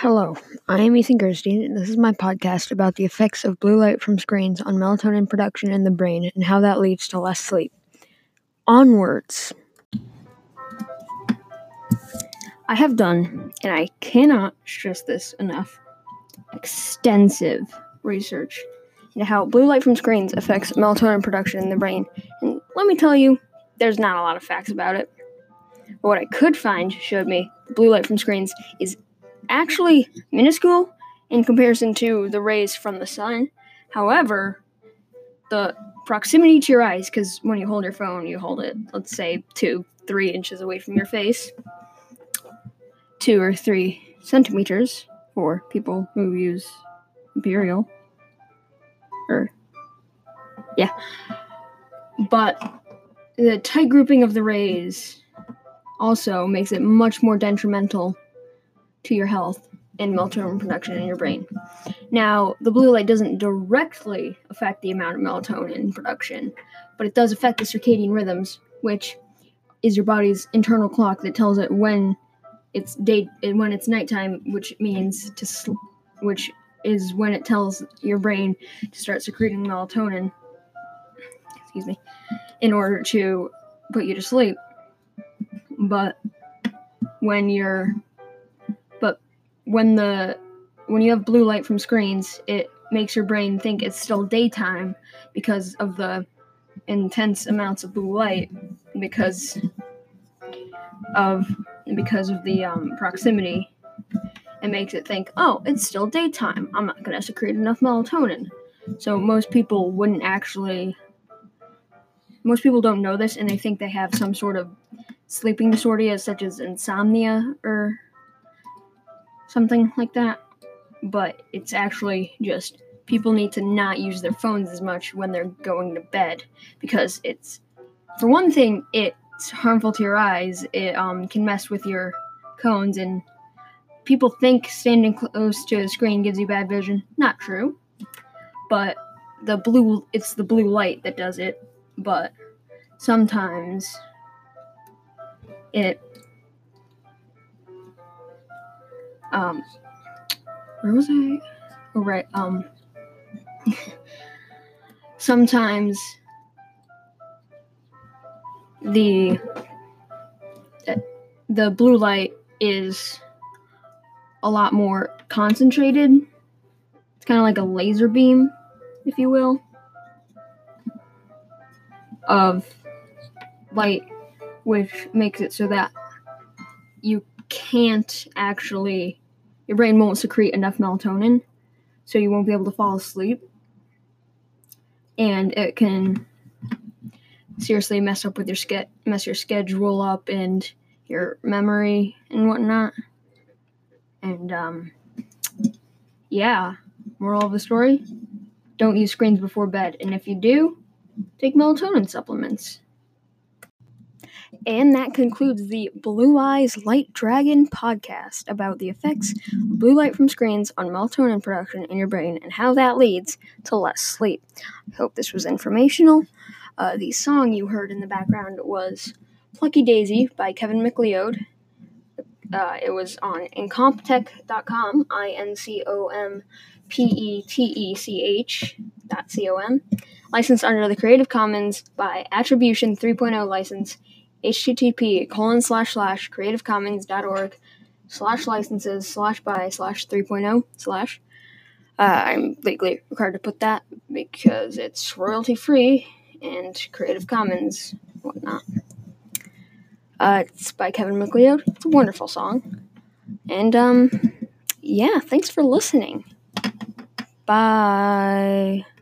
Hello, I am Ethan Gerstein, and this is my podcast about the effects of blue light from screens on melatonin production in the brain and how that leads to less sleep. Onwards. I have done, and I cannot stress this enough, extensive research into how blue light from screens affects melatonin production in the brain. And let me tell you, there's not a lot of facts about it. But what I could find showed me blue light from screens is actually minuscule in comparison to the rays from the sun. However, the proximity to your eyes, because when you hold your phone, you hold it, let's say, 2-3 inches away from your face, 2 or 3 centimeters for people who use imperial, but the tight grouping of the rays also makes it much more detrimental to your health and melatonin production in your brain. Now, the blue light doesn't directly affect the amount of melatonin production, but it does affect the circadian rhythms, which is your body's internal clock that tells it when it's day and when it's nighttime, which is when it tells your brain to start secreting melatonin, in order to put you to sleep. But when you have blue light from screens, it makes your brain think it's still daytime because of the intense amounts of blue light because of the proximity. It makes it think, oh, it's still daytime. I'm not gonna secrete enough melatonin. So most people don't know this, and they think they have some sort of sleeping disorder, such as insomnia or something like that, but it's actually just people need to not use their phones as much when they're going to bed, because it's, for one thing, it's harmful to your eyes. It can mess with your cones, and people think standing close to a screen gives you bad vision. Not true, but it's the blue light that does it, but sometimes it... where was I? Oh, right. Sometimes the blue light is a lot more concentrated. It's kind of like a laser beam, if you will, of light, which makes it so that you can't actually, your brain won't secrete enough melatonin, so you won't be able to fall asleep, and it can seriously mess your schedule up and your memory and whatnot. And moral of the story: don't use screens before bed, and if you do, take melatonin supplements. And that concludes the Blue Eyes Light Dragon podcast about the effects of blue light from screens on melatonin production in your brain and how that leads to less sleep. I hope this was informational. The song you heard in the background was Plucky Daisy by Kevin MacLeod. It was on Incompetech.com, incompetech.com, licensed under the Creative Commons by Attribution 3.0 license, http://creativecommons.org/licenses/by/3.0/. I'm legally required to put that because it's royalty free and Creative Commons whatnot. It's by Kevin MacLeod. It's a wonderful song. And thanks for listening. Bye.